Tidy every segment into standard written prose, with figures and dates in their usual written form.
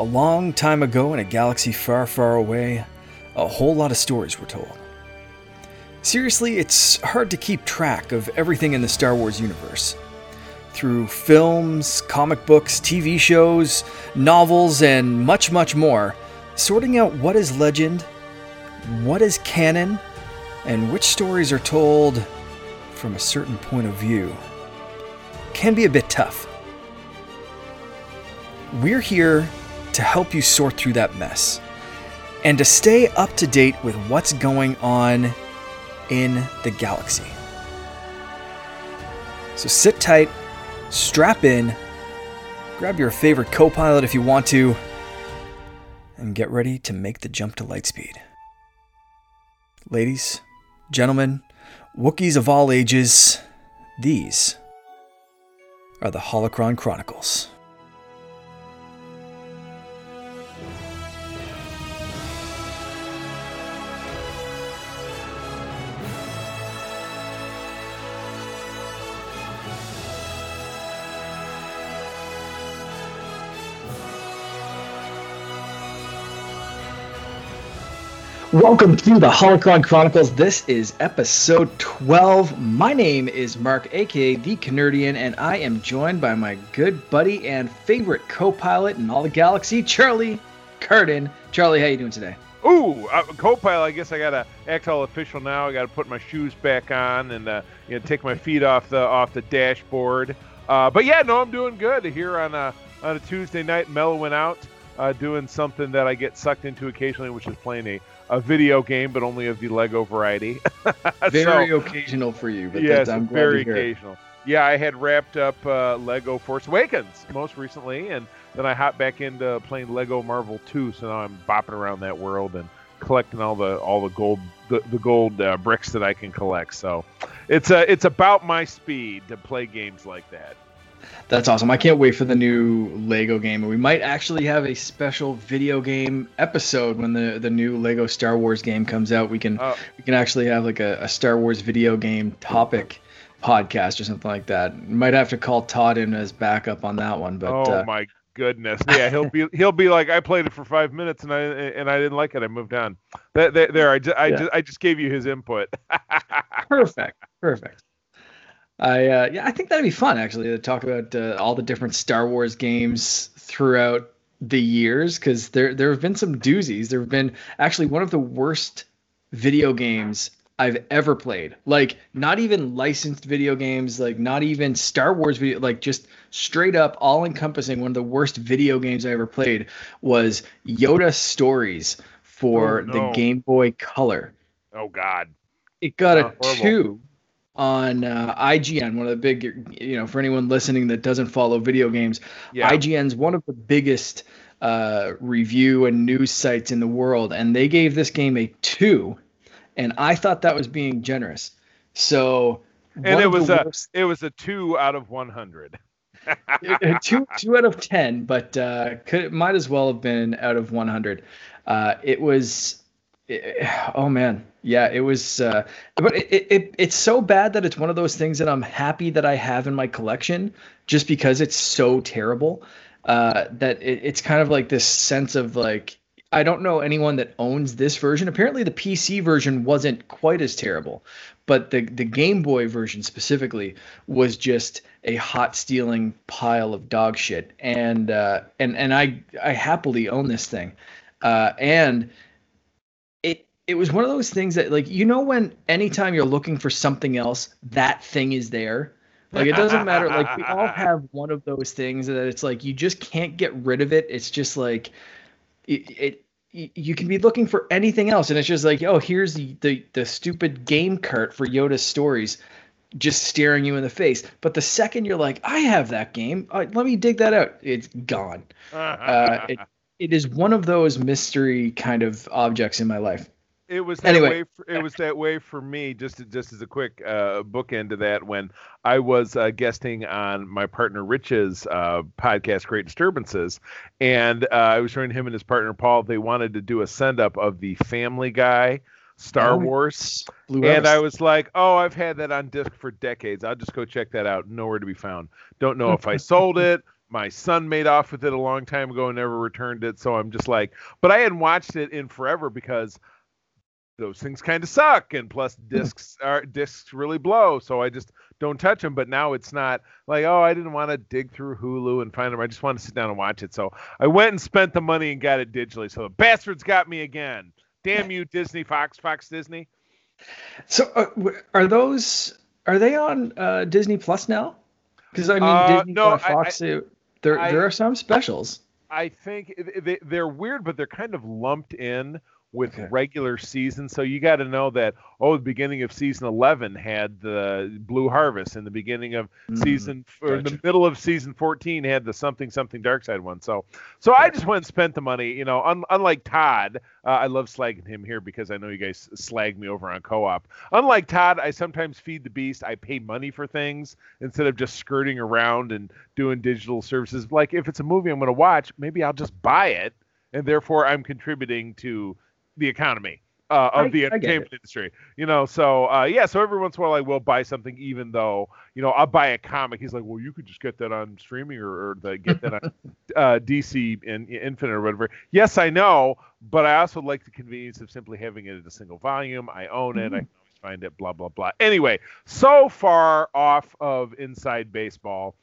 A long time ago in a galaxy far, far away, a whole lot of stories were told. Seriously, it's hard to keep track of everything in the Star Wars universe. Through films, comic books, TV shows, novels, and much, much more, sorting out what is legend, what is canon, and which stories are told from a certain point of view can be a bit tough. We're here to help you sort through that mess and to stay up to date with what's going on in the galaxy. So sit tight, strap in, grab your favorite co-pilot if you want to, and get ready to make the jump to lightspeed. Ladies, gentlemen, Wookiees of all ages, these are the Holocron Chronicles. Welcome to the Holocron Chronicles. This is episode 12. My name is Mark, aka TheKnerdian, and I am joined by my good buddy and favorite co-pilot in all the galaxy, Charlie Carden. Charlie, how you doing today? Ooh, co-pilot, I guess I gotta act all official now. I gotta put my shoes back on and take my feet off the dashboard. I'm doing good here on a Tuesday night. Mel went out doing something that I get sucked into occasionally, which is playing a video game, but only of the Lego variety. Very occasional for you. But yes, I'm glad very to hear occasional. It. Yeah, I had wrapped up Lego Force Awakens most recently, and then I hopped back into playing Lego Marvel 2. So now I'm bopping around that world and collecting all the gold bricks that I can collect. So it's about my speed to play games like that. That's awesome. I can't wait for the new Lego game. We might actually have a special video game episode when the new Lego Star Wars game comes out. We can actually have like a Star Wars video game topic podcast or something like that. We might have to call Todd in as backup on that one. But my goodness, yeah, he'll be like, I played it for 5 minutes and I didn't like it. I moved on. There, I just gave you his input. Perfect. I think that'd be fun actually to talk about all the different Star Wars games throughout the years, because there have been some doozies. There have been actually one of the worst video games I've ever played. Like not even licensed video games, like not even Star Wars video, like just straight up all encompassing. One of the worst video games I ever played was Yoda Stories for the Game Boy Color. Oh God! It got a 2. On IGN, one of the big, for anyone listening that doesn't follow video games, yeah. IGN's one of the biggest review and news sites in the world, and they gave this game a 2, and I thought that was being generous. So, and it was a 2 out of 100. 2 out of 10, but it might as well have been out of 100. It's so bad that it's one of those things that I'm happy that I have in my collection just because it's so terrible that it's kind of like this sense of like, I don't know anyone that owns this version. Apparently the PC version wasn't quite as terrible, but the Game Boy version specifically was just a hot stealing pile of dog shit. And I happily own this thing. It was one of those things that, like, when anytime you're looking for something else, that thing is there. Like, it doesn't matter. Like, we all have one of those things that it's like you just can't get rid of it. It's just like you can be looking for anything else. And it's just like, oh, here's the stupid game cart for Yoda Stories just staring you in the face. But the second you're like, I have that game. All right, let me dig that out. It's gone. It is one of those mystery kind of objects in my life. It was that anyway. It was that way for me. Just as a quick bookend to that, when I was guesting on my partner Rich's podcast, Great Disturbances, and I was showing him and his partner Paul, they wanted to do a send up of the Family Guy Star Wars, and I was like, I've had that on disc for decades. I'll just go check that out. Nowhere to be found. Don't know if I sold it. My son made off with it a long time ago and never returned it. So I'm just like, but I hadn't watched it in forever because those things kind of suck. And plus discs really blow. So I just don't touch them. But now it's not like, oh, I didn't want to dig through Hulu and find them. I just want to sit down and watch it. So I went and spent the money and got it digitally. So the bastards got me again. Damn you, Disney, Fox, Disney. So are they on Disney Plus now? Because I mean, Disney no, Fox, there are some specials. I think they're weird, but they're kind of lumped in with regular season. So you got to know that, the beginning of season 11 had the Blue Harvest, and the beginning of the middle of season 14 had the something Dark Side one. So I just went and spent the money, you know, unlike Todd, I love slagging him here because I know you guys slag me over on co-op. Unlike Todd, I sometimes feed the beast. I pay money for things instead of just skirting around and doing digital services. Like if it's a movie I'm going to watch, maybe I'll just buy it. And therefore I'm contributing to the economy of the entertainment industry, you know? So every once in a while I will buy something, even though, you know, I'll buy a comic. He's like, well, you could just get that on streaming or get that on DC and Infinite or whatever. Yes, I know, but I also like the convenience of simply having it in a single volume. I own it. I can always find it, blah, blah, blah. Anyway, so far off of Inside Baseball,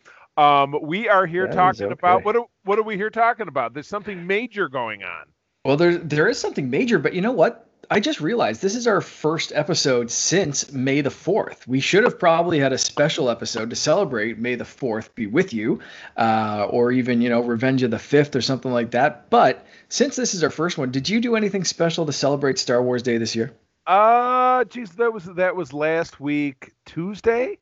we are here talking about, what are we here talking about? There's something major going on. Well, there is something major, but you know what? I just realized this is our first episode since May the 4th. We should have probably had a special episode to celebrate May the 4th be with you, or even, you know, Revenge of the 5th or something like that. But since this is our first one, did you do anything special to celebrate Star Wars Day this year? Geez, that was last week, Tuesday.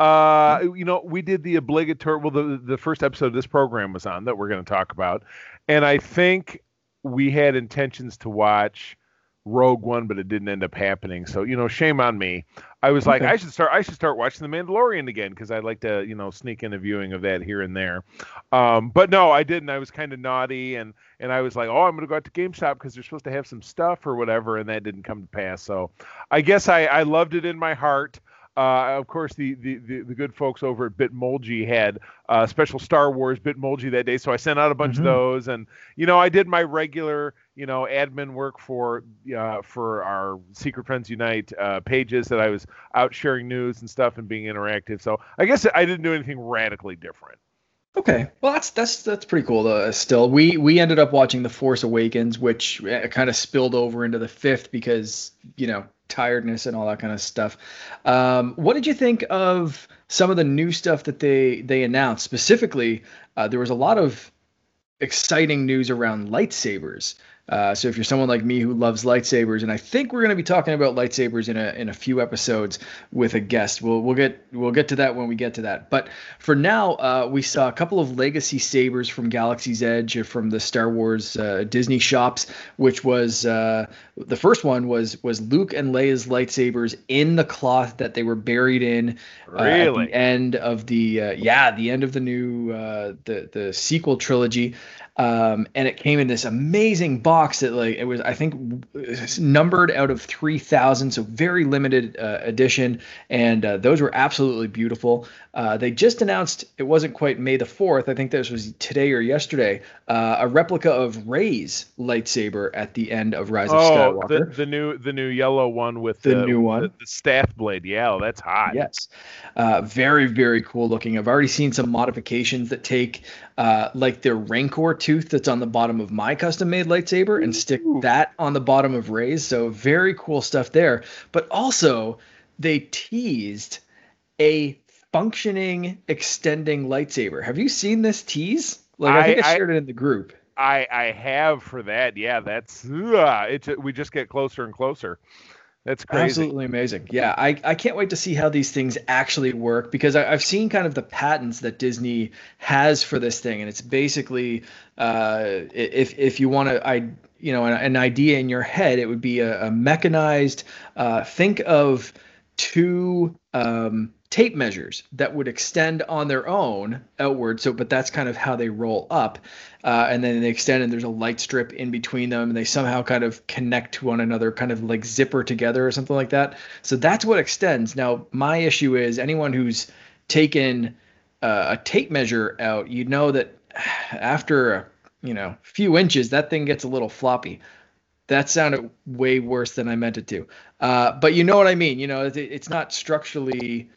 You know, we did the obligatory, the first episode of this program was on that we're going to talk about. And I think we had intentions to watch Rogue One, but it didn't end up happening. So, you know, shame on me. I was like, I should start watching The Mandalorian again, because I'd like to, you know, sneak in a viewing of that here and there. But no, I didn't. I was kind of naughty, and I was like, oh, I'm going to go out to GameStop because they're supposed to have some stuff or whatever, and that didn't come to pass. So I guess I loved it in my heart. Of course, the good folks over at Bitmoji had special Star Wars Bitmoji that day, so I sent out a bunch of those, and you know I did my regular admin work for our Secret Friends Unite pages that I was out sharing news and stuff and being interactive. So I guess I didn't do anything radically different. Okay, well that's pretty cool. Still, we ended up watching The Force Awakens, which kind of spilled over into the 5th because tiredness and all that kind of stuff. What did you think of some of the new stuff that they announced? Specifically, there was a lot of exciting news around lightsabers. So if you're someone like me who loves lightsabers, and I think we're going to be talking about lightsabers in a few episodes with a guest, we'll get to that when we get to that. But for now, we saw a couple of legacy sabers from Galaxy's Edge, from the Star Wars Disney shops, which was the first one was Luke and Leia's lightsabers in the cloth that they were buried in. Really? At the end of the new the sequel trilogy. And it came in this amazing box that it was, I think, numbered out of 3,000. So very limited edition. And those were absolutely beautiful. They just announced, it wasn't quite May the 4th. I think this was today or yesterday, a replica of Rey's lightsaber at the end of Rise of Skywalker. The new yellow one with the staff blade. Yeah, that's hot. Yes. Very, very cool looking. I've already seen some modifications that take like their Rancor tooth that's on the bottom of my custom-made lightsaber and stick that on the bottom of Rey's. So very cool stuff there. But also, they teased a functioning extending lightsaber. Have you seen this tease? I think I shared it in the group. I have for that. Yeah, we just get closer and closer. That's crazy. Absolutely amazing. Yeah, I can't wait to see how these things actually work, because I've seen kind of the patents that Disney has for this thing, and it's basically if you want to, an idea in your head, it would be a mechanized. Think of two tape measures that would extend on their own outward. So, but that's kind of how they roll up. And then they extend, and there's a light strip in between them, and they somehow kind of connect to one another, kind of like zipper together or something like that. So that's what extends. Now, my issue is anyone who's taken a tape measure out, you know that after a few inches, that thing gets a little floppy. That sounded way worse than I meant it to. But you know what I mean. You know, it's not structurally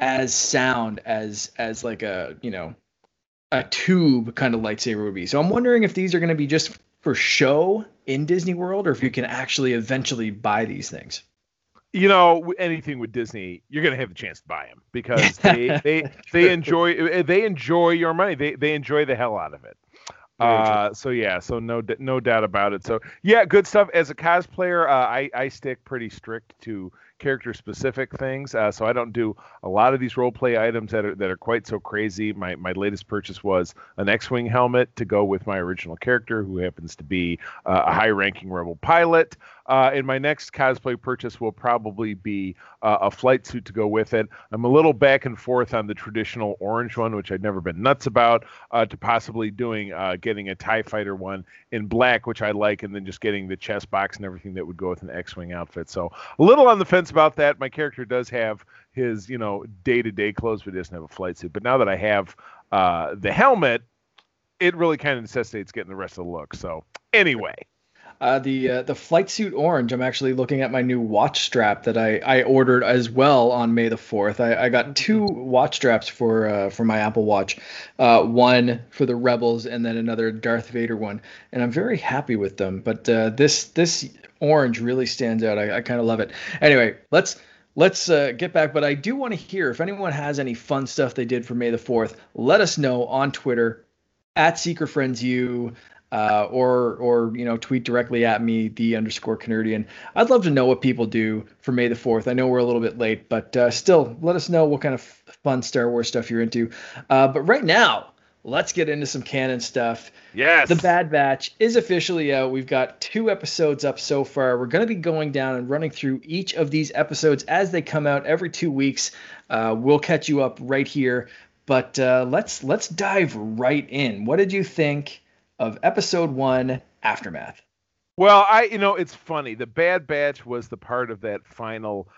as sound as like a tube kind of lightsaber would be. So I'm wondering if these are going to be just for show in Disney World, or if you can actually eventually buy these things. You know, anything with Disney, you're going to have the chance to buy them, because they enjoy your money. They enjoy the hell out of it. So no doubt about it. So yeah, good stuff. As a cosplayer, I stick pretty strict to character specific things. So I don't do a lot of these role play items that are quite so crazy. My latest purchase was an X-wing helmet to go with my original character, who happens to be a high ranking rebel pilot. And my next cosplay purchase will probably be a flight suit to go with it. I'm a little back and forth on the traditional orange one, which I'd never been nuts about, to possibly getting a TIE Fighter one in black, which I like, and then just getting the chest box and everything that would go with an X-Wing outfit. So a little on the fence about that. My character does have his, day-to-day clothes, but he doesn't have a flight suit. But now that I have the helmet, it really kind of necessitates getting the rest of the look. So anyway. The flight suit orange, I'm actually looking at my new watch strap that I ordered as well on May the 4th. I got two watch straps for my Apple Watch, one for the Rebels and then another Darth Vader one. And I'm very happy with them. But this orange really stands out. I kind of love it. Anyway, let's get back. But I do want to hear if anyone has any fun stuff they did for May the 4th. Let us know on Twitter, @SecretFriendsU. Or tweet directly at me, @the_Thernerdian. I'd love to know what people do for May the 4th. I know we're a little bit late, but still, let us know what kind of fun Star Wars stuff you're into. But right now, let's get into some canon stuff. Yes! The Bad Batch is officially out. We've got 2 episodes up so far. We're going to be going down and running through each of these episodes as they come out every 2 weeks. We'll catch you up right here. But let's dive right in. What did you think of episode 1, Aftermath? Well, it's funny. The Bad Batch was the part of that final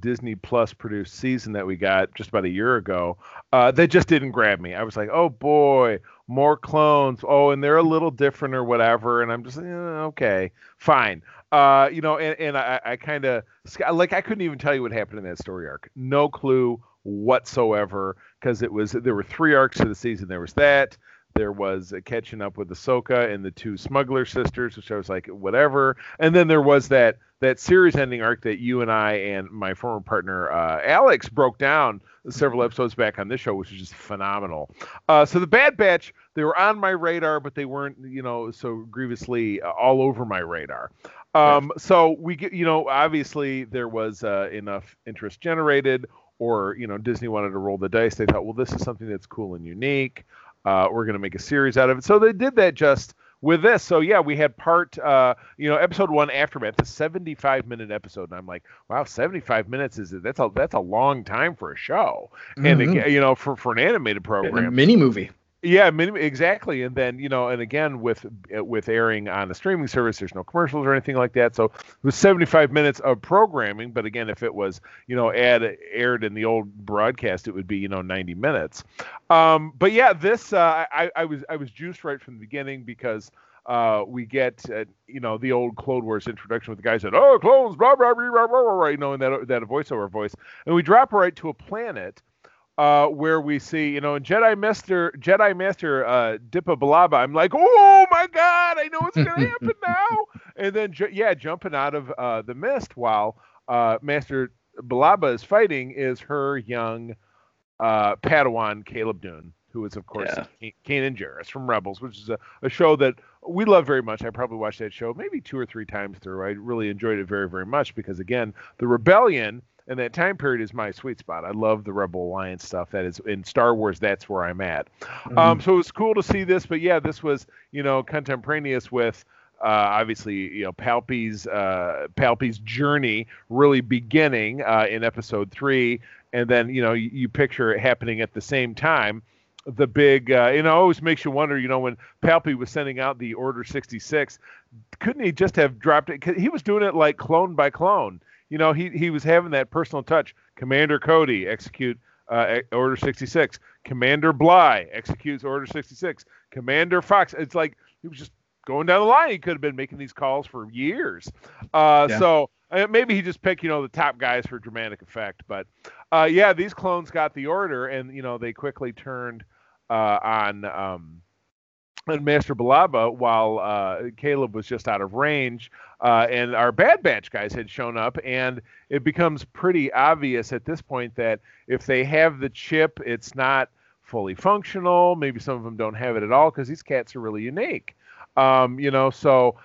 Disney Plus produced season that we got just about a year ago that just didn't grab me. I was like, oh boy, more clones. Oh, and they're a little different or whatever. And I'm just okay, fine. And I kind of I couldn't even tell you what happened in that story arc. No clue whatsoever, because there were 3 arcs to the season. There was that. There was catching up with Ahsoka and the 2 smuggler sisters, which I was like, whatever. And then there was that series-ending arc that you and I and my former partner Alex broke down several episodes back on this show, which is just phenomenal. So the Bad Batch, they were on my radar, but they weren't, so grievously all over my radar. So we get, obviously there was enough interest generated, or Disney wanted to roll the dice. They thought, well, this is something that's cool and unique. We're going to make a series out of it. So they did that just with this. So, yeah, we had episode 1, Aftermath, the 75-minute episode. And I'm like, wow, 75 minutes, that's a long time for a show. Mm-hmm. And, for an animated program. And a mini-movie. Yeah, exactly. And then, and again, with airing on a streaming service, there's no commercials or anything like that. So it was 75 minutes of programming. But again, if it was, aired in the old broadcast, it would be, 90 minutes. But yeah, this I was juiced right from the beginning, because we get, the old Clone Wars introduction with the guy said, oh, clones, blah, blah, blah, blah, blah, blah, and that voiceover voice. And we drop right to a planet where we see, Jedi Master Depa Billaba. I'm like, oh my God, I know what's going to happen now. And then, jumping out of the mist while Master Billaba is fighting is her young Padawan, Caleb Dune, who is, of course, Kanan Jarrus from Rebels, which is a show that we love very much. I probably watched that show maybe 2 or 3 times through. I really enjoyed it very, very much, because, again, the Rebellion and that time period is my sweet spot. I love the Rebel Alliance stuff. That is in Star Wars. That's where I'm at. Mm-hmm. So it was cool to see this, but yeah, this was, contemporaneous with, obviously, Palpy's journey really beginning in episode 3. And then, you picture it happening at the same time. The big, always makes you wonder, when Palpy was sending out the Order 66, couldn't he just have dropped it? 'Cause he was doing it like clone by clone. He was having that personal touch. Commander Cody, execute Order 66. Commander Bly executes Order 66. Commander Fox. It's like he was just going down the line. He could have been making these calls for years. So maybe he just picked, the top guys for dramatic effect. But these clones got the order, and they quickly turned on Master Billaba while Caleb was just out of range, and our Bad Batch guys had shown up, and it becomes pretty obvious at this point that if they have the chip, it's not fully functional. Maybe some of them don't have it at all because these cats are really unique. So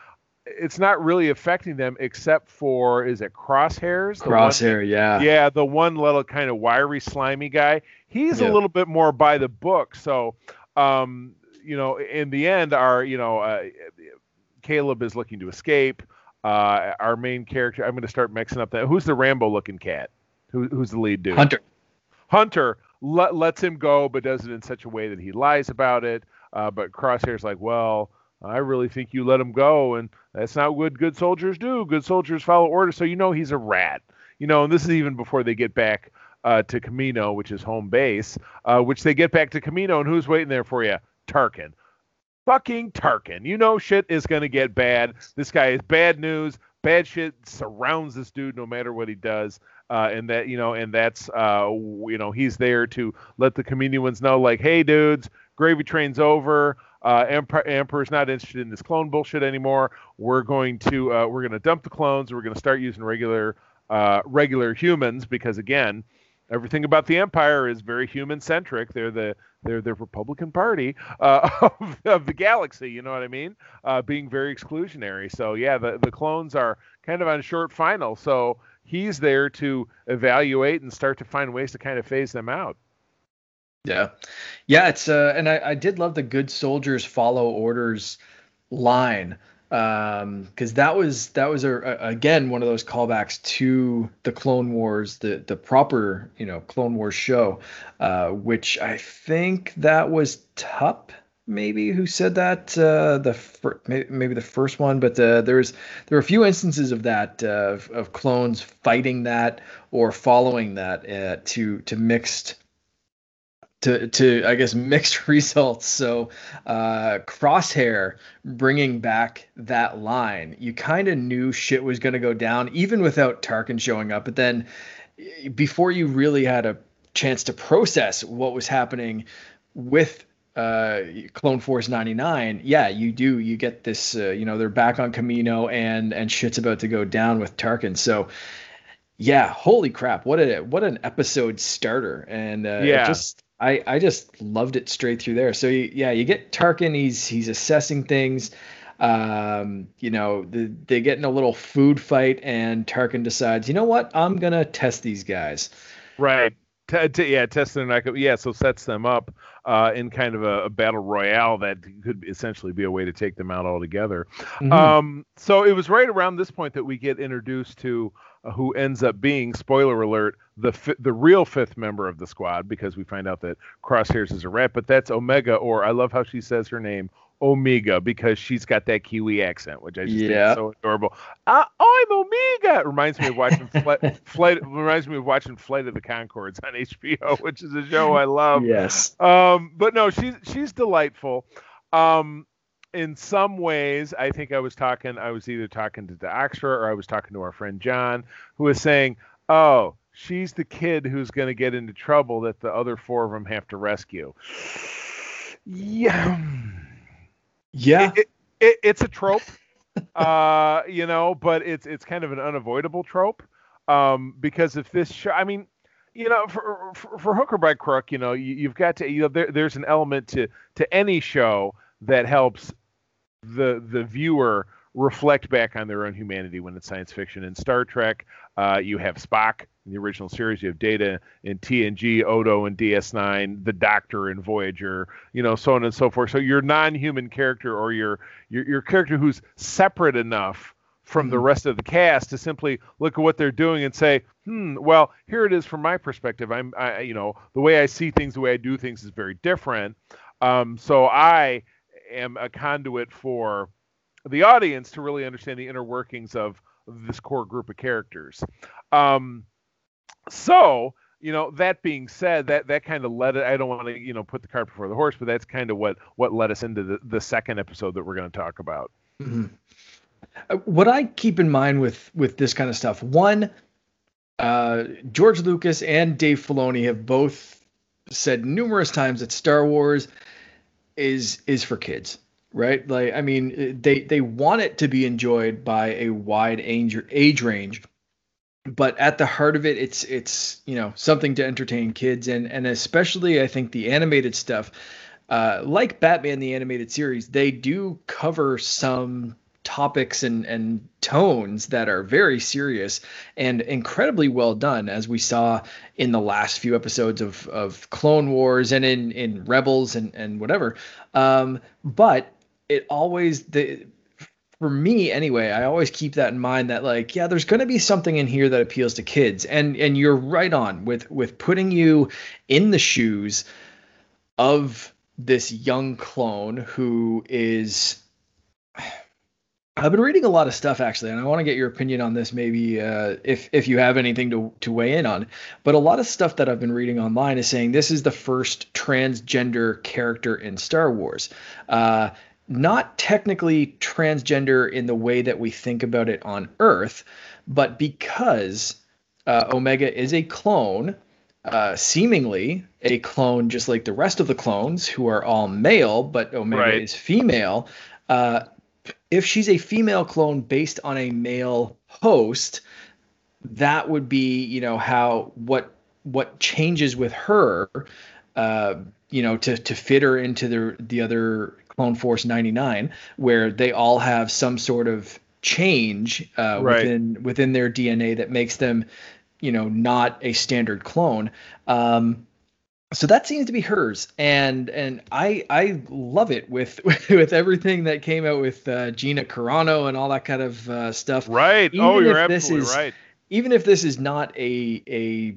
it's not really affecting them except for, is it Crosshairs? Yeah, the one little kind of wiry, slimy guy. He's a little bit more by the book, so... in the end, Caleb is looking to escape. Our main character, I'm going to start mixing up that. Who's the Rambo-looking cat? Who's the lead dude? Hunter lets him go, but does it in such a way that he lies about it. But Crosshair's like, well, I really think you let him go, and that's not what good soldiers do. Good soldiers follow orders, so he's a rat. And this is even before they get back to Camino, which is home base, which they get back to Camino, and who's waiting there for you? Tarkin. Fucking Tarkin. Shit is going to get bad. This guy is bad news. Bad shit surrounds this dude no matter what he does. And he's there to let the Kaminoans know, like, hey, dudes, gravy train's over. Emperor's not interested in this clone bullshit anymore. We're going to dump the clones. We're going to start using regular humans because, again, everything about the Empire is very human-centric. They're the Republican Party of the galaxy. You know what I mean? Being very exclusionary. So the clones are kind of on short final. So he's there to evaluate and start to find ways to kind of phase them out. Yeah. It's and I did love the "Good soldiers follow orders" line. Because that was again one of those callbacks to the Clone Wars, the proper Clone Wars show, which I think that was Tup maybe who said that, maybe the first one, but there were a few instances of that, of clones fighting that or following that to mixed results. So Crosshair bringing back that line, you kind of knew shit was going to go down even without Tarkin showing up. But then before you really had a chance to process what was happening with Clone Force 99, you get this, they're back on Camino and shit's about to go down with Tarkin. So holy crap, what an episode starter. And I just loved it straight through there. So you get Tarkin. He's assessing things. They get in a little food fight, and Tarkin decides, you know what, I'm gonna test these guys. Right. Test them. So sets them up in kind of a battle royale that could essentially be a way to take them out altogether. Mm-hmm. So it was right around this point that we get introduced to who ends up being, spoiler alert, the real fifth member of the squad, because we find out that Crosshairs is a rat, but that's Omega, or I love how she says her name, Omega, because she's got that Kiwi accent, which I just think is so adorable. I'm Omega. It reminds me of watching Flight of the Conchords on HBO, which is a show I love. Yes. But no, she's delightful. In some ways, I think I was either talking to Daxtra or I was talking to our friend John, who was saying, oh, she's the kid who's going to get into trouble that the other four of them have to rescue. Yeah. It's a trope, but it's kind of an unavoidable trope, because if this show, I mean, for hook or by crook, you've got to, there's an element to any show that helps the viewer reflect back on their own humanity when it's science fiction. In Star Trek, you have Spock in the original series. You have Data in TNG, Odo in DS9, the Doctor in Voyager, so on and so forth. So your non-human character, or your character who's separate enough from the rest of the cast to simply look at what they're doing and say, well, here it is from my perspective. I the way I see things, the way I do things is very different. So I am a conduit for the audience to really understand the inner workings of this core group of characters. So you know, that being said, that kind of led it. I don't want to, you know, put the cart before the horse, but that's kind of what led us into the second episode that we're going to talk about. Mm-hmm. What I keep in mind with this kind of stuff, one, George Lucas and Dave Filoni have both said numerous times that Star Wars is for kids, right? Like, I mean, they want it to be enjoyed by a wide age range, but at the heart of it, it's you know, something to entertain kids, and especially I think the animated stuff, like Batman the Animated Series, they do cover some topics and tones that are very serious and incredibly well done, as we saw in the last few episodes of Clone Wars and in Rebels and whatever. But it always, for me anyway, I always keep that in mind that, like, yeah, there's going to be something in here that appeals to kids. And you're right on with putting you in the shoes of this young clone who is... I've been reading a lot of stuff, actually, and I want to get your opinion on this, maybe if you have anything to weigh in on. But a lot of stuff that I've been reading online is saying this is the first transgender character in Star Wars. Not technically transgender in the way that we think about it on Earth, but because Omega is a clone, seemingly a clone just like the rest of the clones who are all male, but Omega right. is female, if she's a female clone based on a male host, that would be, you know, how what changes with her, you know, to fit her into the other Clone Force 99, where they all have some sort of change right. within their DNA that makes them, you know, not a standard clone. So that seems to be hers, and I love it with everything that came out with Gina Carano and all that kind of stuff. Right. Even you're absolutely right. Even if this is not a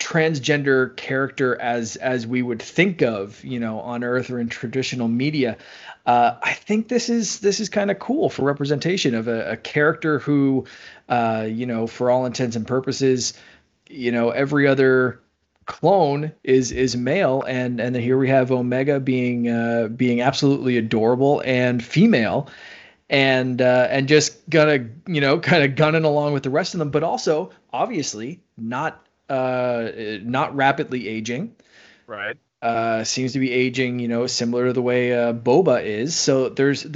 transgender character as we would think of, you know, on Earth or in traditional media, I think this is kind of cool for representation of a character who, you know, for all intents and purposes, you know, every other clone is male, and then here we have Omega being absolutely adorable and female, and just gonna, you know, kind of gunning along with the rest of them, but also obviously not rapidly aging, right? Seems to be aging, you know, similar to the way Boba is. So there's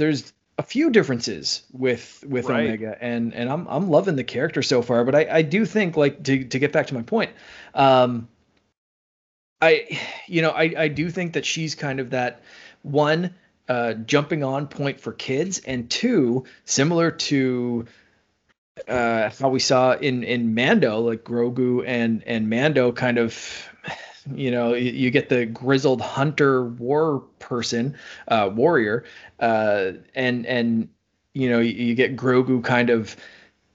a few differences with right. Omega, and I'm loving the character so far. But I do think, like, to get back to my point, I do think that she's kind of that one, jumping on point for kids, and two, similar to how we saw in Mando, like Grogu and Mando kind of, you know, you get the grizzled hunter warrior, and you know, you get Grogu kind of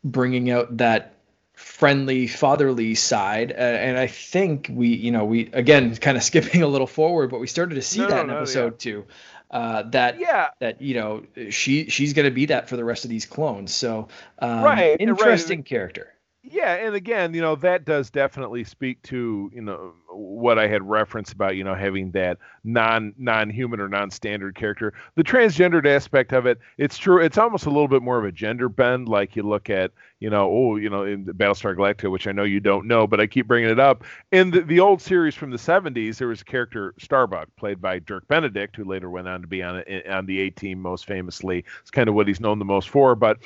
bringing out that friendly, fatherly side, and I think we again, kind of skipping a little forward, but we started to see in episode two, that you know, she's going to be that for the rest of these clones. So right, interesting right. character. Yeah, and again, you know, that does definitely speak to, you know, what I had referenced about, you know, having that non-human or non-standard character. The transgendered aspect of it, it's true. It's almost a little bit more of a gender bend. Like, you look at, you know, in Battlestar Galactica, which I know you don't know, but I keep bringing it up. In the old series from the 70s, there was a character, Starbuck, played by Dirk Benedict, who later went on to be on the A-Team most famously. It's kind of what he's known the most for. But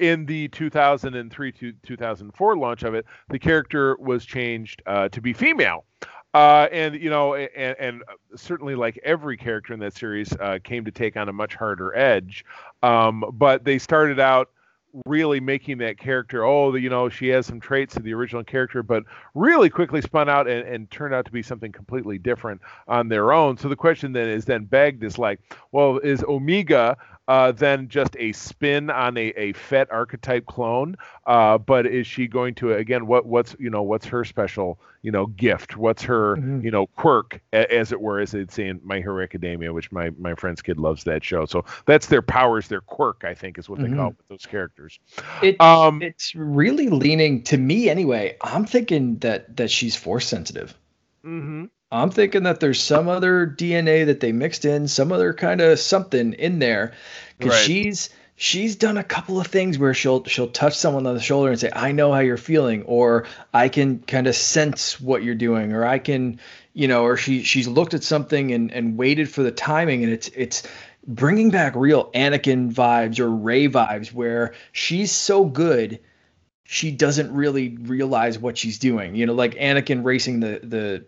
in the 2003 to 2004 launch of it, the character was changed to be female. And, you know, and certainly, like every character in that series, came to take on a much harder edge. But they started out really making that character, you know, she has some traits of the original character, but really quickly spun out and turned out to be something completely different on their own. So the question then begged is, like, well, is Omega Then just a spin on a Fett archetype clone. But is she going to, again, what's her special, gift? What's her, quirk, as it were, as they'd say in My Hero Academia, which my friend's kid loves that show. So that's their powers, their quirk, I think, is what they call it with those characters. It's really leaning, to me anyway, I'm thinking that she's force sensitive. Mm-hmm. I'm thinking that there's some other DNA that they mixed in, some other kind of something in there, because she's done a couple of things where she'll touch someone on the shoulder and say, "I know how you're feeling," or "I can kind of sense what you're doing," or "I can," or she's looked at something and waited for the timing, and it's bringing back real Anakin vibes or Rey vibes, where she's so good she doesn't really realize what she's doing. Like Anakin racing the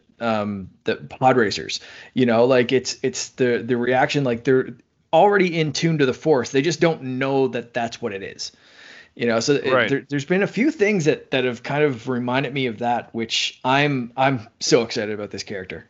pod racers, like it's the reaction, like they're already in tune to the force. They just don't know that that's what it is, so there's been a few things that have kind of reminded me of that, which I'm so excited about this character.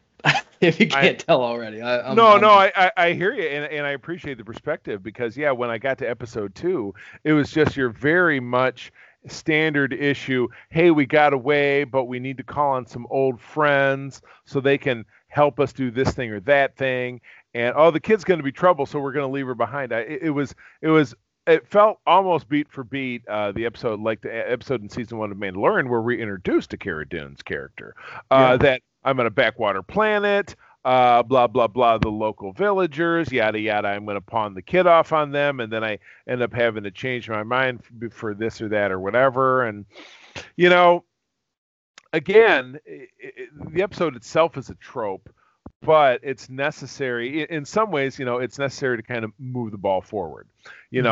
If you can't tell already. I hear you, and I appreciate the perspective, because when I got to episode 2, it was just you're very much standard issue. Hey, we got away, but we need to call on some old friends so they can help us do this thing or that thing. And the kid's going to be trouble, so we're going to leave her behind. It felt almost beat for beat the episode, like the episode in season 1 of Mandalorian, where we introduced to Cara Dune's character. That I'm on a backwater planet. Blah, blah, blah, the local villagers, yada, yada. I'm going to pawn the kid off on them, and then I end up having to change my mind for this or that or whatever. And, again, the episode itself is a trope, but it's necessary. In some ways, it's necessary to kind of move the ball forward. We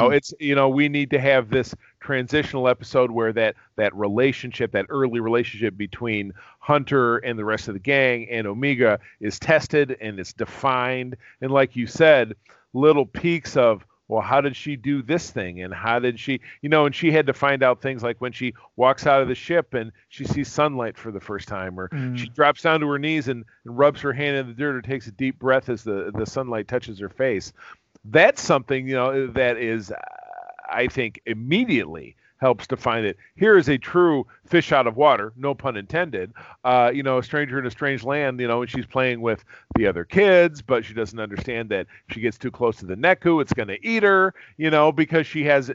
need to have this transitional episode where that relationship, that early relationship between Hunter and the rest of the gang and Omega is tested and it's defined. And like you said, little peaks of, well, how did she do this thing? And how did she, and she had to find out things like when she walks out of the ship and she sees sunlight for the first time, or she drops down to her knees and rubs her hand in the dirt or takes a deep breath as the sunlight touches her face. That's something, that is, I think, immediately helps define it. Here is a true fish out of water, no pun intended. A stranger in a strange land, and she's playing with the other kids, but she doesn't understand that if she gets too close to the Neku, it's going to eat her, because she has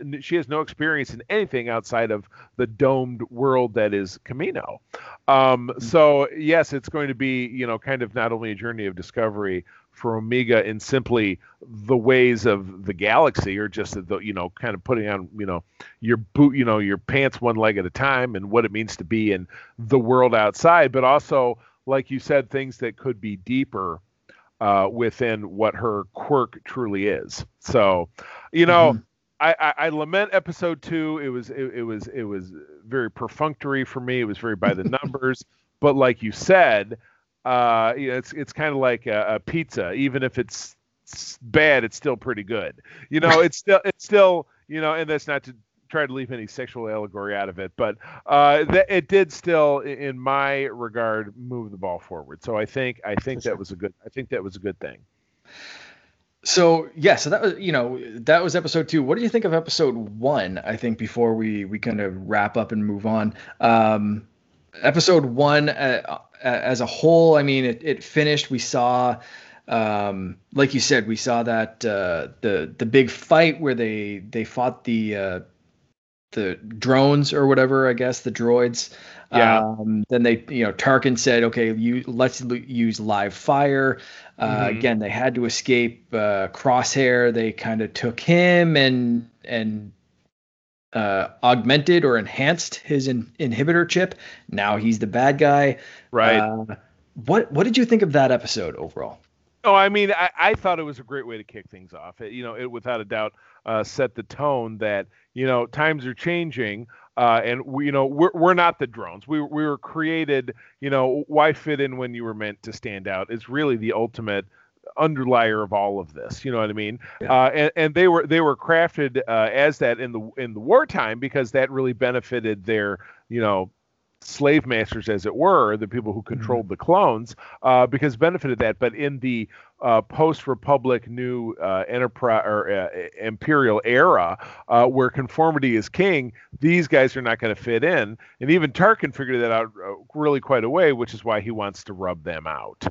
no experience in anything outside of the domed world that is Camino. So, yes, it's going to be, kind of not only a journey of discovery for Omega in simply the ways of the galaxy, or just kind of putting on your pants one leg at a time and what it means to be in the world outside, but also, like you said, things that could be deeper within what her quirk truly is. So, I lament episode 2. It was very perfunctory for me. It was very by the numbers, but like you said, it's kind of like a pizza. Even if it's bad, it's still pretty good. It's still and that's not to try to leave any sexual allegory out of it, but it did still, in my regard, move the ball forward. So I think that was a good thing. So so that was that was episode 2. What do you think of episode 1? I think before we kind of wrap up and move on, episode 1. As a whole, I mean, it finished. We saw, like you said, we saw that the big fight where they fought the drones or whatever, I guess, the droids. Yeah. Then they, Tarkin said, "Okay, let's use live fire." Again, they had to escape Crosshair. They kind of took him and augmented or enhanced his inhibitor chip. Now he's the bad guy. Right. What did you think of that episode overall? Oh, I mean, I thought it was a great way to kick things off. It without a doubt set the tone that, times are changing. And we, we're not the drones. We were created, why fit in when you were meant to stand out? It's really the ultimate underlier of all of this, you know what I mean? Yeah. And they were crafted as that in the wartime, because that really benefited their slave masters, as it were, the people who controlled the clones, because benefited that. But in the post-Republic new enterprise or imperial era, where conformity is king, these guys are not going to fit in. And even Tarkin figured that out really quite a way, which is why he wants to rub them out.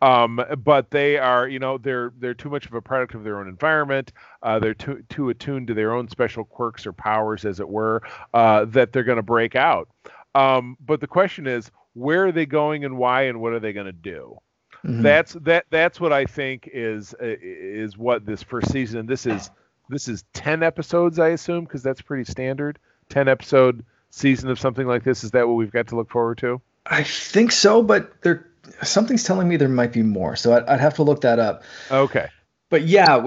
But they are, you know, they're too much of a product of their own environment. They're too attuned to their own special quirks or powers, as it were, that they're going to break out. But the question is, where are they going and why, and what are they going to do? Mm-hmm. That's what I think is what this first season. This is 10 episodes, I assume, because that's pretty standard. 10 episode season of something like this. Is that what we've got to look forward to? I think so, but something's telling me there might be more. So I'd have to look that up. Okay. But yeah,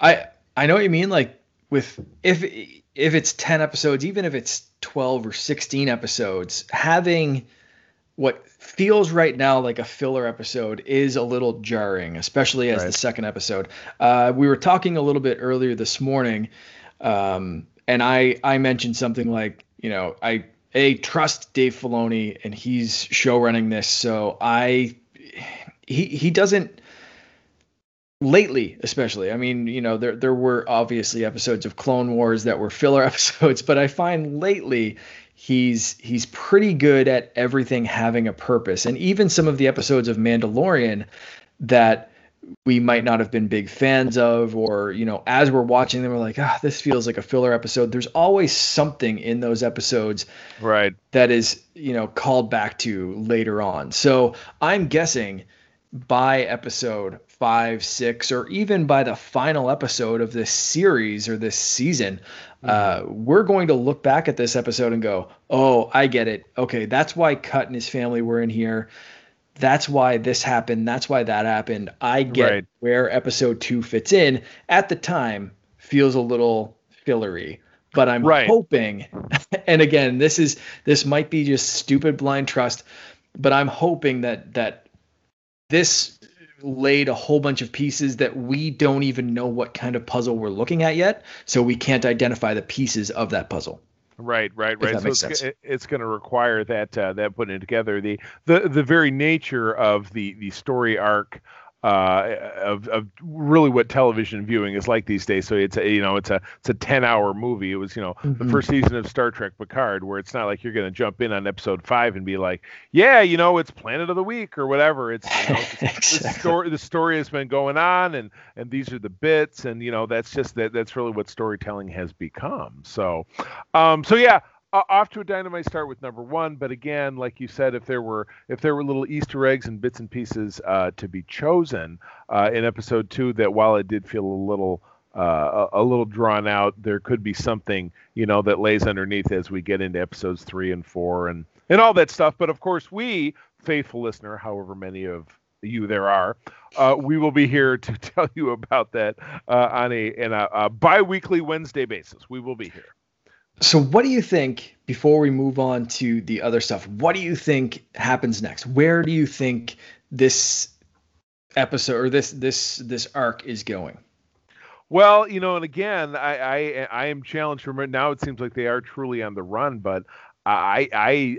I know what you mean. Like with if it's 10 episodes, even if it's 12 or 16 episodes, having what feels right now like a filler episode is a little jarring, especially as the second episode. We were talking a little bit earlier this morning, and I mentioned something like, you know, I trust Dave Filoni, and he's show running this. So he doesn't lately, especially. I mean, you know, there were obviously episodes of Clone Wars that were filler episodes, but I find lately he's pretty good at everything having a purpose. And even some of the episodes of Mandalorian that we might not have been big fans of, or, you know, as we're watching them, we're like, this feels like a filler episode. There's always something in those episodes, right, that is, you know, called back to later on. So I'm guessing by episode 5, 6, or even by the final episode of this series or this season, we're going to look back at this episode and go, oh, I get it. Okay. That's why Cut and his family were in here. That's why this happened. That's why that happened. I get where episode 2 fits in. At the time, feels a little fillery, but I'm hoping. And again, this might be just stupid blind trust, but I'm hoping that this laid a whole bunch of pieces that we don't even know what kind of puzzle we're looking at yet. So we can't identify the pieces of that puzzle. Right. That makes sense. It's going to require that putting together the very nature of the story arc of really what television viewing is like these days. So it's a 10-hour movie. It was, you know, the first season of Star Trek Picard, where it's not like you're going to jump in on episode 5 and be like, yeah, you know, it's Planet of the Week or whatever. It's, you know, exactly. The story has been going on, and these are the bits, and, you know, that's really what storytelling has become. So, yeah. Off to a dynamite start with number 1, but again, like you said, if there were little Easter eggs and bits and pieces to be chosen in episode 2, that while it did feel a little drawn out, there could be something, you know, that lays underneath as we get into episodes 3 and 4 and all that stuff. But of course, we, faithful listener, however many of you there are, we will be here to tell you about that on a bi-weekly Wednesday basis. We will be here. So what do you think, before we move on to the other stuff, what do you think happens next? Where do you think this episode or this arc is going? Well, you know, and again, I am challenged. Now it seems like they are truly on the run, but I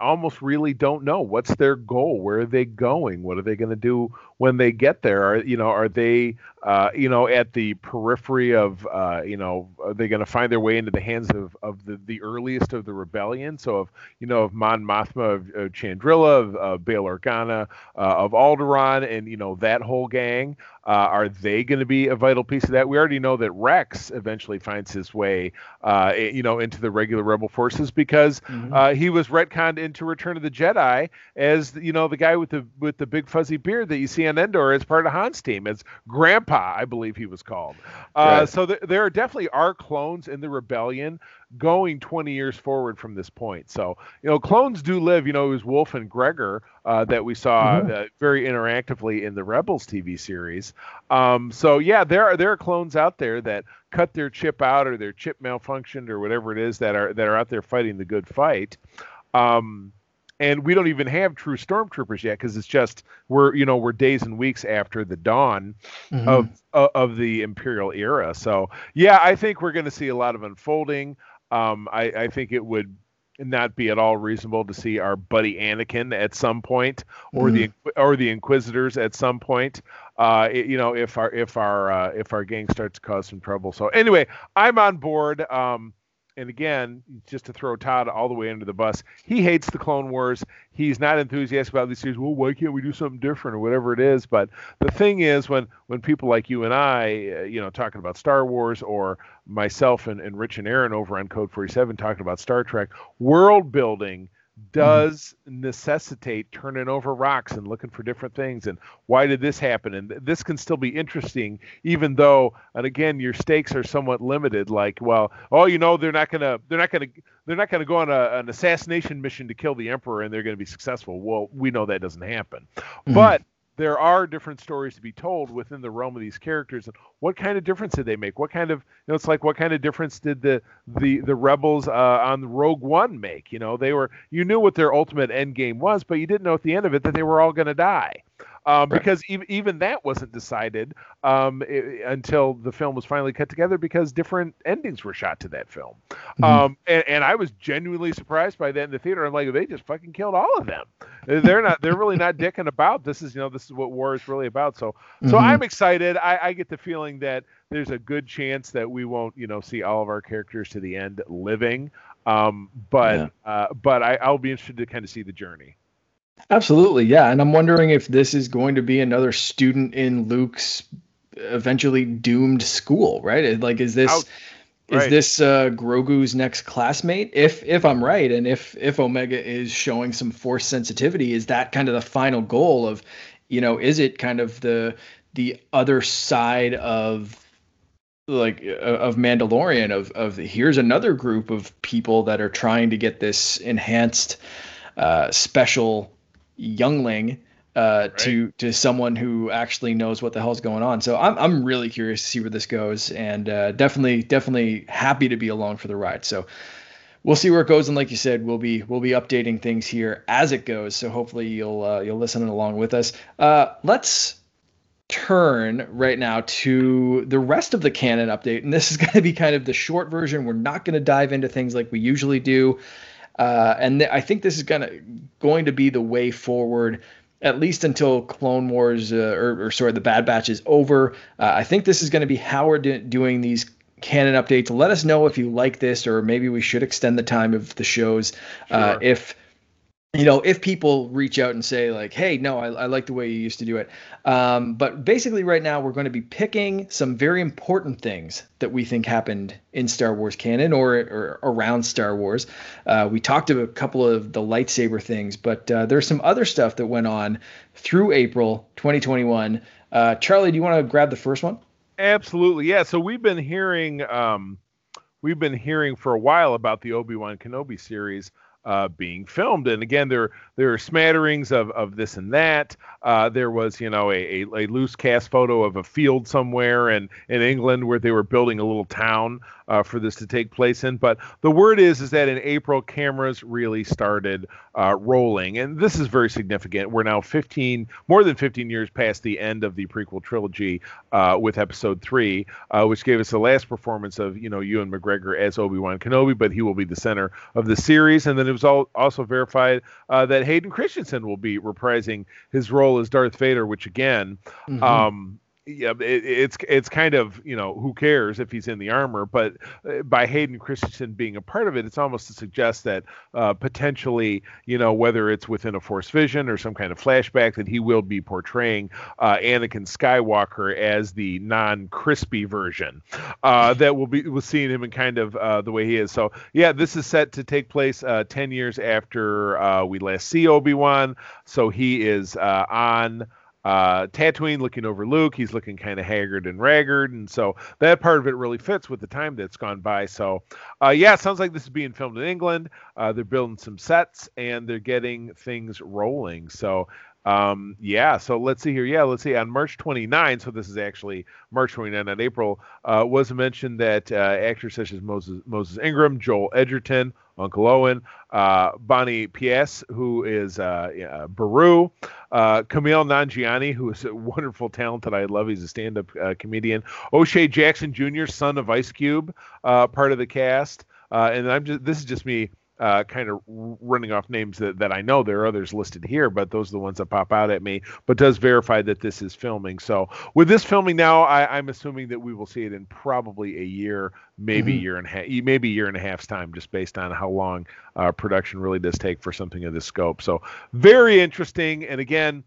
almost really don't know. What's their goal? Where are they going? What are they going to do when they get there? Are they at the periphery of, are they going to find their way into the hands of the earliest of the rebellion? So of Mon Mothma, of Chandrilla, of Bail Organa, of Alderaan, and, you know, that whole gang. Are they going to be a vital piece of that? We already know that Rex eventually finds his way, into the regular rebel forces, because he was retconned into Return of the Jedi as, you know, the guy with the big fuzzy beard that you see on Endor as part of Han's team, as Grandpa, I believe he was called. So there are definitely our clones in the rebellion going 20 years forward from this point. So, you know, clones do live. You know, it was Wolf and Gregor that we saw very interactively in the Rebels TV series. So, yeah, there are clones out there that cut their chip out, or their chip malfunctioned, or whatever it is, that are out there fighting the good fight. And we don't even have true stormtroopers yet, because it's just we're days and weeks after the dawn of the imperial era. So, yeah, I think we're going to see a lot of unfolding. I think it would not be at all reasonable to see our buddy Anakin at some point, or the Inquisitors at some point. If our gang starts to cause some trouble. So anyway, I'm on board. And again, just to throw Todd all the way under the bus, he hates the Clone Wars. He's not enthusiastic about these series. Well, why can't we do something different or whatever it is? But the thing is, when people like you and I, talking about Star Wars, or myself and Rich and Aaron over on Code 47 talking about Star Trek, world building does necessitate turning over rocks and looking for different things, and why did this happen, and this can still be interesting, even though, and again, your stakes are somewhat limited. Like, well, they're not gonna go on an assassination mission to kill the Emperor and they're gonna be successful. Well, we know that doesn't happen, but there are different stories to be told within the realm of these characters, and what kind of difference did they make? What kind of difference did the rebels on Rogue One make? You knew what their ultimate end game was, but you didn't know at the end of it that they were all going to die, because even that wasn't decided until the film was finally cut together, because different endings were shot to that film. And I was genuinely surprised by that in the theater. I'm like, they just fucking killed all of them. They're really not dicking about. This is what war is really about. So I'm excited. I get the feeling that there's a good chance that we won't, see all of our characters to the end living. But I'll be interested to kind of see the journey. Absolutely, yeah. And I'm wondering if this is going to be another student in Luke's eventually doomed school, right? Like, is this Grogu's next classmate? If I'm right, and if Omega is showing some Force sensitivity, is that kind of the final goal of, is it kind of the other side of, like, of Mandalorian, of here's another group of people that are trying to get this enhanced special youngling to someone who actually knows what the hell's going on. So I'm really curious to see where this goes, and definitely happy to be along for the ride. So we'll see where it goes, and like you said, we'll be updating things here as it goes. So hopefully you'll listen along with us. Let's turn right now to the rest of the canon update, and this is going to be kind of the short version. We're not going to dive into things like we usually do. I think this is going to be the way forward, at least until Clone Wars the Bad Batch is over. I think this is going to be how we're doing these canon updates. Let us know if you like this, or maybe we should extend the time of the shows. Sure. If people reach out and say, like, hey, no, I like the way you used to do it. But basically right now we're going to be picking some very important things that we think happened in Star Wars canon or around Star Wars. We talked about a couple of the lightsaber things, but there's some other stuff that went on through April 2021. Charlie, do you want to grab the first one? Absolutely, yeah. So we've been hearing for a while about the Obi-Wan Kenobi series being filmed, and again there are smatterings of this and that. There was a loose cast photo of a field somewhere in England where they were building a little town for this to take place in, but the word is that in April cameras really started rolling, and this is very significant. We're now more than 15 years past the end of the prequel trilogy with Episode 3, which gave us the last performance of Ewan McGregor as Obi-Wan Kenobi, but he will be the center of the series. And then it was also verified that Hayden Christensen will be reprising his role as Darth Vader, which again, it's kind of, who cares if he's in the armor, but by Hayden Christensen being a part of it, it's almost to suggest that potentially, whether it's within a Force vision or some kind of flashback, that he will be portraying Anakin Skywalker as the non-crispy version that we'll see him in kind of the way he is. So yeah, this is set to take place 10 years after we last see Obi-Wan. So he is on Tatooine looking over Luke. He's looking kind of haggard and ragged, and so that part of it really fits with the time that's gone by. So sounds like this is being filmed in England. They're building some sets and they're getting things rolling. So let's see here. On March 29, so this is actually March 29, not April, was mentioned that actors such as Moses Ingram, Joel Edgerton, Uncle Owen, Bonnie Piace, who is Beru, Kumail Nanjiani, who is a wonderful talent that I love. He's a stand-up comedian. O'Shea Jackson Jr., son of Ice Cube, part of the cast. And this is just me kind of running off names that I know. There are others listed here, but those are the ones that pop out at me, but does verify that this is filming. So with this filming now, I'm assuming that we will see it in probably a year, maybe year and a half's time, just based on how long production really does take for something of this scope. So very interesting. And again,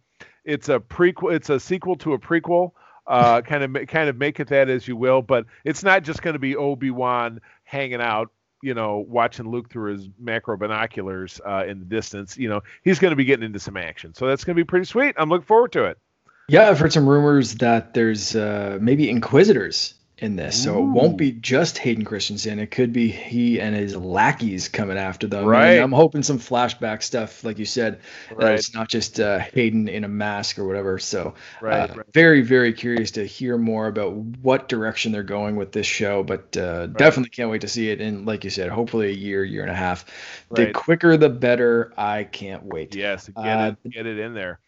it's a prequel. It's a sequel to a prequel. Kind of make it that as you will, but it's not just going to be Obi-Wan hanging out, watching Luke through his macro binoculars in the distance. He's going to be getting into some action. So that's going to be pretty sweet. I'm looking forward to it. Yeah, I've heard some rumors that there's maybe Inquisitors in this. So it won't be just Hayden Christensen. It could be he and his lackeys coming after them. Right. I'm hoping some flashback stuff, like you said, that it's not just Hayden in a mask or whatever. So very, very curious to hear more about what direction they're going with this show, but definitely can't wait to see it. And like you said, hopefully a year, year and a half. Right. The quicker, the better. I can't wait. Yes. Get it in there.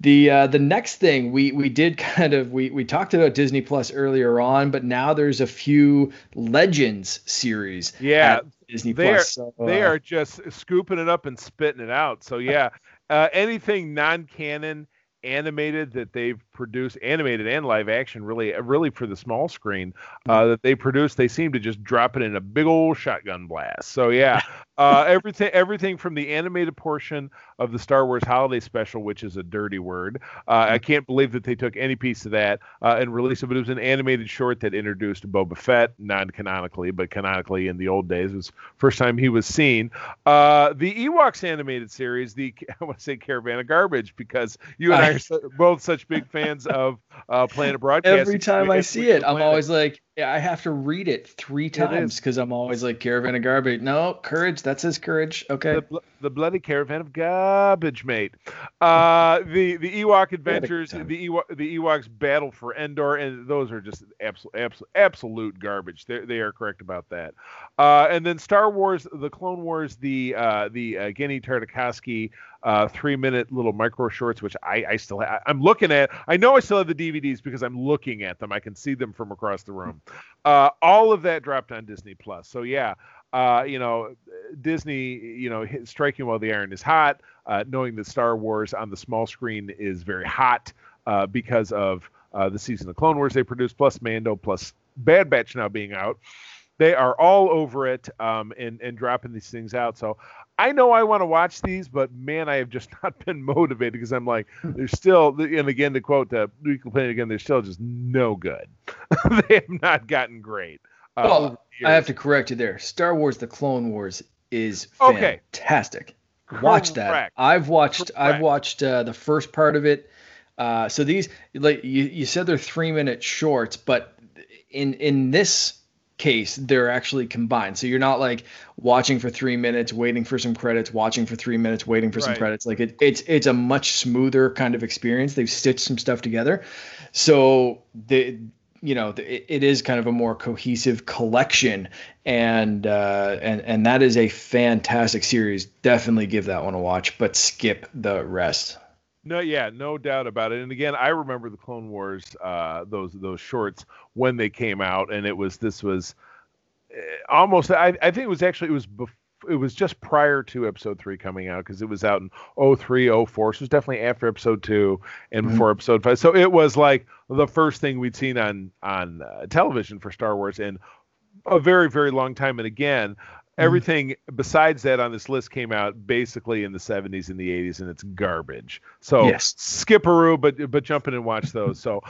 The next thing we did kind of, we talked about Disney Plus earlier on, but now there's a few Legends series. Yeah, Disney Plus. They are just scooping it up and spitting it out. So yeah, anything non-canon animated that they've produced, animated and live action, really for the small screen that they produce, they seem to just drop it in a big old shotgun blast. So yeah, everything from the animated portion of the Star Wars Holiday Special, which is a dirty word, I can't believe that they took any piece of that and released it, but it was an animated short that introduced Boba Fett, non-canonically, but canonically in the old days. It was the first time he was seen. The Ewoks animated series, I want to say Caravan of Garbage, because you and I are both such big fans of Planet Broadcasting. Every time I see it, I'm always like, yeah, I have to read it 3 times because I'm always like, Caravan of Garbage. No, Courage. That says Courage. Okay. The bloody Caravan of Garbage, mate. The Ewok Adventures, the Ewoks Battle for Endor, and those are just absolute garbage. They are correct about that. And then Star Wars, the Clone Wars, the Genndy Tartakovsky 3-minute little micro shorts, which I still have. I'm looking at. I know I still have the DVDs because I'm looking at them. I can see them from across the room. All of that dropped on Disney Plus. So yeah, Disney, striking while the iron is hot, knowing that Star Wars on the small screen is very hot because of the season of Clone Wars they produced, plus Mando, plus Bad Batch now being out. They are all over it and dropping these things out. So I know I want to watch these, but man, I have just not been motivated because I'm like, there's still, and again, to quote we complain again, they're still just no good. They have not gotten great. I have to correct you there. Star Wars: The Clone Wars is fantastic. Okay. Watch that. I've watched the first part of it. So these, like you said, they're 3-minute shorts, but in this case, they're actually combined. So you're not like watching for 3 minutes, waiting for some credits, watching for 3 minutes, waiting for some credits. Like it's a much smoother kind of experience. They've stitched some stuff together. So it is kind of a more cohesive collection. And that is a fantastic series. Definitely give that one a watch, but skip the rest. No, yeah, no doubt about it. And again, I remember the Clone Wars, those shorts when they came out, and this was almost. I think it was just prior to Episode 3 coming out, because it was out in 2003, 2004. So it was definitely after Episode 2 and before Episode 5. So it was like the first thing we'd seen on television for Star Wars in a very, very long time. And again, everything besides that on this list came out basically in the 70s and the 80s, and it's garbage. So skip-a-roo, but jump in and watch those. So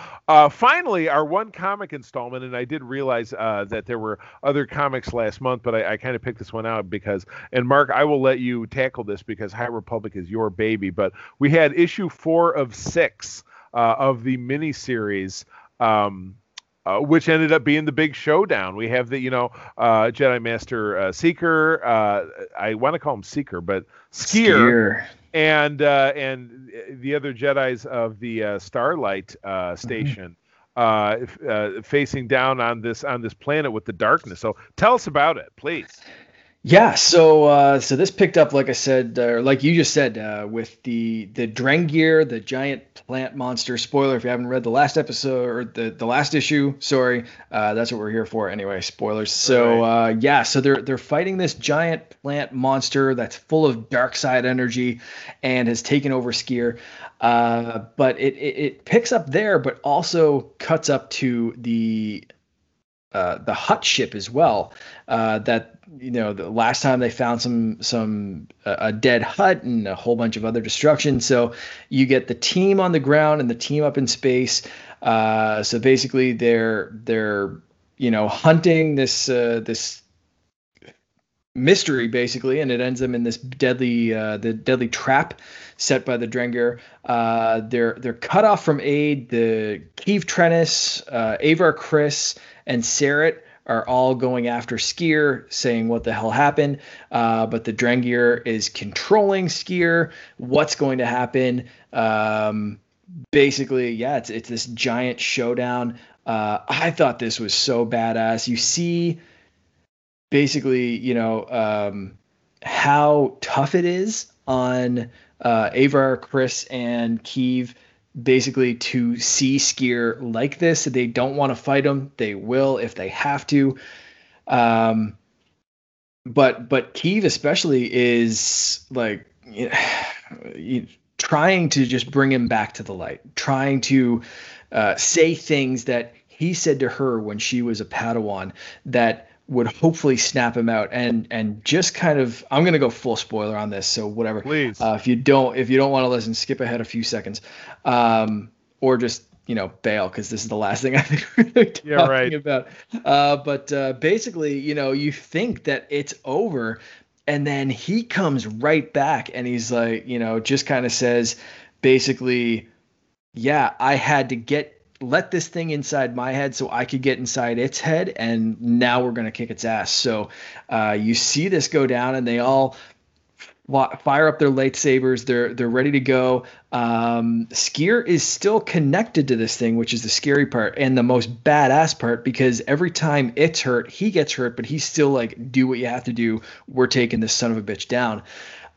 finally, our one comic installment, and I did realize that there were other comics last month, but I kind of picked this one out because, and Mark, I will let you tackle this because High Republic is your baby, but we had issue 4 of 6 of the miniseries, which ended up being the big showdown. We have the, Jedi Master Seeker. I want to call him Seeker, but Skier. And the other Jedis of the Starlight Station facing down on this planet with the darkness. So tell us about it, please. Yeah, so this picked up, like I said, like you just said, with the Drengir, the giant plant monster. Spoiler if you haven't read the last episode or the last issue. Sorry, that's what we're here for anyway. Spoilers. So yeah, so they're fighting this giant plant monster that's full of dark side energy, and has taken over Skier. But it picks up there, but also cuts up to the Hutt ship as well. That, you know, the last time they found some a dead Hutt and a whole bunch of other destruction. So you get the team on the ground and the team up in space. So basically they're you know, hunting this mystery basically, and it ends them in this deadly trap set by the Drengir. They're cut off from aid. The Keeve Trennis, Avar Chris, and Sarret are all going after Skier, saying what the hell happened. But the Drengir is controlling Skier. What's going to happen? Basically, yeah, it's this giant showdown. I thought this was so badass. You see, basically, you know, how tough it is on Avar, Chris, and Keeve, basically, to see Skier like this. They don't want to fight him. They will if they have to. But Keeve especially is like, you know, trying to just bring him back to the light, trying to say things that he said to her when she was a Padawan that would hopefully snap him out, and just kind of, I'm going to go full spoiler on this. So whatever, please, if you don't want to listen, skip ahead a few seconds, or just, you know, bail, cause this is the last thing I think we're really talking about. But basically, you know, you think that it's over, and then he comes right back and he's like, you know, just kind of says basically, yeah, I had to let this thing inside my head so I could get inside its head, and now we're going to kick its ass. So you see this go down, and they all fire up their lightsabers. They're ready to go. Skier is still connected to this thing, which is the scary part and the most badass part, because every time it's hurt, he gets hurt, but he's still like, do what you have to do. We're taking this son of a bitch down.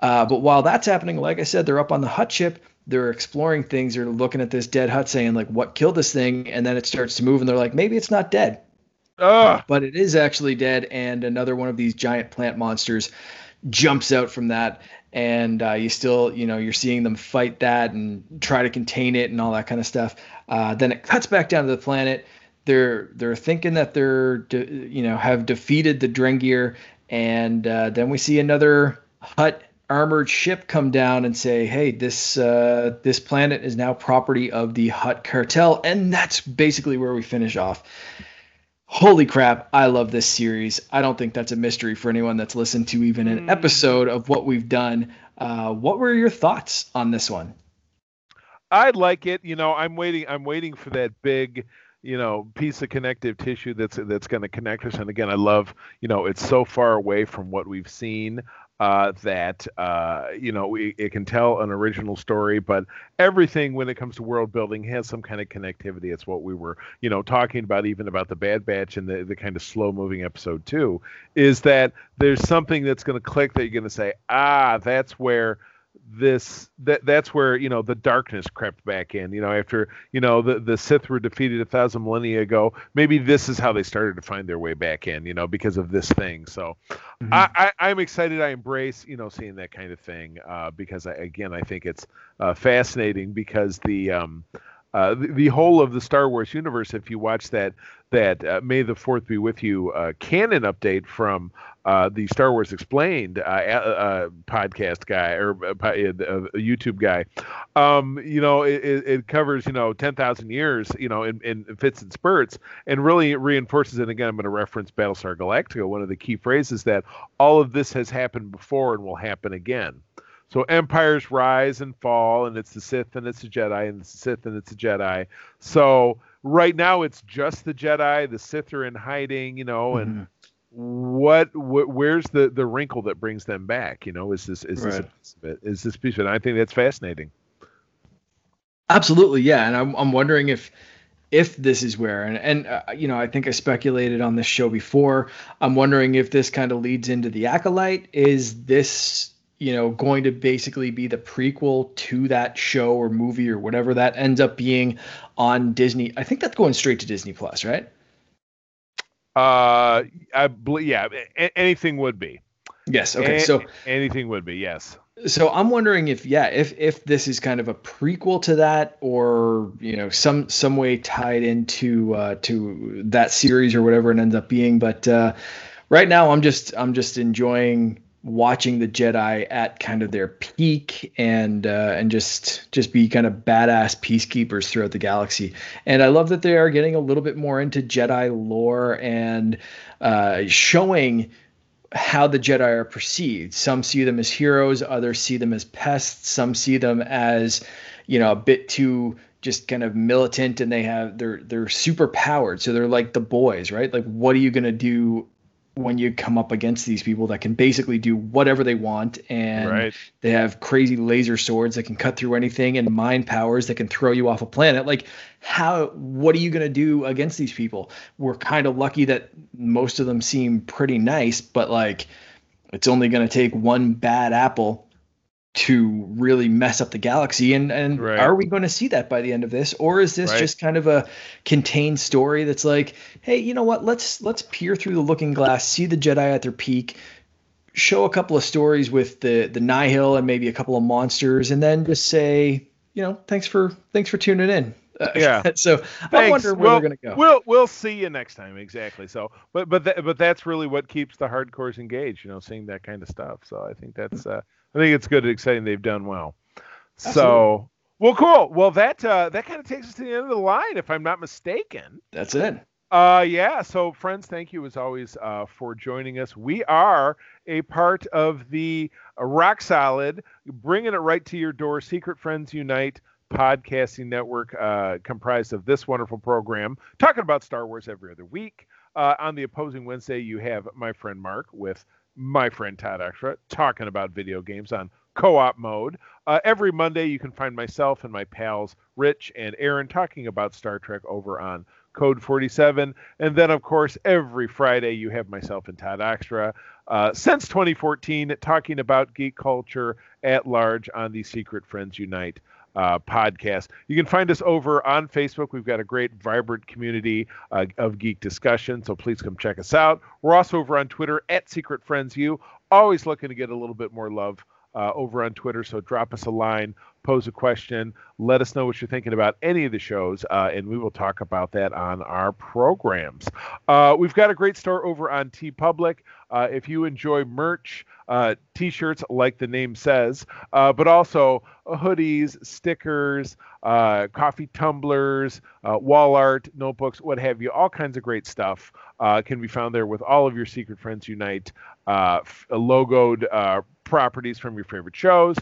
But while that's happening, like I said, they're up on the Hutt ship. They're exploring things. They're looking at this dead Hutt, saying like, what killed this thing? And then it starts to move, and they're like, maybe it's not dead. But it is actually dead. And another one of these giant plant monsters jumps out from that. And you still, you know, you're seeing them fight that and try to contain it and all that kind of stuff. Then it cuts back down to the planet. They're thinking that have defeated the Drengir. And then we see another Hutt armored ship come down and say, hey, this planet is now property of the Hutt cartel. And that's basically where we finish off. Holy crap, I love this series. I don't think that's a mystery for anyone that's listened to even an episode of what we've done. What were your thoughts on this one? I like it. You know, I'm waiting for that big, you know, piece of connective tissue that's going to connect us. And again, I love, you know, it's so far away from what we've seen, that, you know, it can tell an original story, but everything when it comes to world building has some kind of connectivity. It's what we were, you know, talking about, even about the Bad Batch and the kind of slow moving episode 2, is that there's something that's going to click that you're going to say, that's where that's where, you know, the darkness crept back in, you know, after, you know, the Sith were defeated 1,000 millennia ago. Maybe this is how they started to find their way back in, you know, because of this thing. So I'm excited. I embrace, you know, seeing that kind of thing, because I think it's fascinating, because the whole of the Star Wars universe, if you watch that May the 4th be with you canon update from the Star Wars Explained podcast guy, or YouTube guy, you know, it covers, you know, 10,000 years, you know, in fits and spurts, and really reinforces it. Again, I'm going to reference Battlestar Galactica. One of the key phrases that all of this has happened before and will happen again. So empires rise and fall, and it's the Sith, and it's the Jedi, and it's the Sith, and it's the Jedi. So right now it's just the Jedi. The Sith are in hiding, you know, and where's the wrinkle that brings them back? You know, is this piece of it? I think that's fascinating. Absolutely, yeah. And I'm wondering if if this is where, and you know, I think I speculated on this show before. I'm wondering if this kind of leads into The Acolyte. Is this, you know, going to basically be the prequel to that show or movie or whatever that ends up being on Disney? I think that's going straight to Disney Plus, right? I believe, yeah, anything would be. Yes. Okay. So anything would be, yes. So I'm wondering if, yeah, if this is kind of a prequel to that, or, you know, some way tied into, to that series or whatever it ends up being. But, right now I'm just enjoying watching the Jedi at kind of their peak, and just be kind of badass peacekeepers throughout the galaxy. And I love that they are getting a little bit more into Jedi lore and, showing how the Jedi are perceived. Some see them as heroes, others see them as pests, some see them as, you know, a bit too just kind of militant, and they're super powered. So they're like the boys, right? Like, what are you going to do when you come up against these people that can basically do whatever they want? And right. They have crazy laser swords that can cut through anything, and mind powers that can throw you off a planet. Like, what are you going to do against these people? We're kind of lucky that most of them seem pretty nice, but like, it's only going to take one bad apple to really mess up the galaxy. And right. Are we going to see that by the end of this? Or is this right. just kind of a contained story that's like, hey, you know what, let's peer through the looking glass, see the Jedi at their peak, show a couple of stories with the Nihil and maybe a couple of monsters, and then just say, you know, thanks for tuning in. Yeah. So thanks. I wonder where we're going to go. We'll see you next time. Exactly. So, but that's really what keeps the hardcores engaged, you know, seeing that kind of stuff. So I think that's, I think it's good and exciting. They've done well. Absolutely. So, well, cool. Well, that kind of takes us to the end of the line, if I'm not mistaken. That's it. Yeah. So, friends, thank you as always for joining us. We are a part of the Rock Solid, bringing it right to your door, Secret Friends Unite podcasting network, comprised of this wonderful program, talking about Star Wars every other week. On the opposing Wednesday, you have my friend Mark with my friend Todd Extra talking about video games on co-op mode. Every Monday, you can find myself and my pals Rich and Aaron talking about Star Trek over on Code 47. And then, of course, every Friday, you have myself and Todd Extra since 2014 talking about geek culture at large on the Secret Friends Unite podcast. You can find us over on Facebook. We've got a great, vibrant community of geek discussion, so please come check us out. We're also over on Twitter at Secret Friends U. Always looking to get a little bit more love over on Twitter, so drop us a line, pose a question, let us know what you're thinking about any of the shows, and we will talk about that on our programs. We've got a great store over on TeePublic. If you enjoy merch, t-shirts like the name says, but also hoodies, stickers, coffee tumblers, wall art, notebooks, what have you, all kinds of great stuff can be found there with all of your Secret Friends Unite logoed properties from your favorite shows.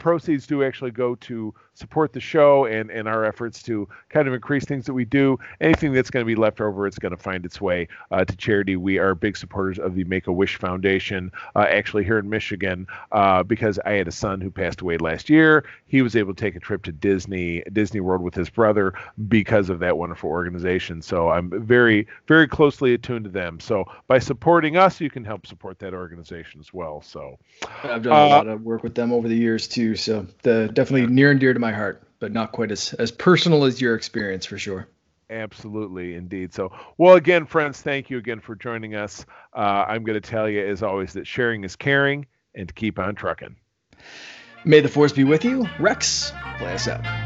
Proceeds do actually go to support the show and our efforts to kind of increase things that we do. Anything that's going to be left over, it's going to find its way to charity. We are big supporters of the Make-A-Wish Foundation, actually here in Michigan, because I had a son who passed away last year. He was able to take a trip to Disney World with his brother because of that wonderful organization. So I'm very, very closely attuned to them. So by supporting us, you can help support that organization as well. So I've done a lot of work with them over the years too. So definitely near and dear to my heart, but not quite as personal as your experience, for sure. Absolutely, indeed. So, well, again, friends, thank you again for joining us. I'm going to tell you, as always, that sharing is caring, and to keep on trucking. May the force be with you. Rex, play us out.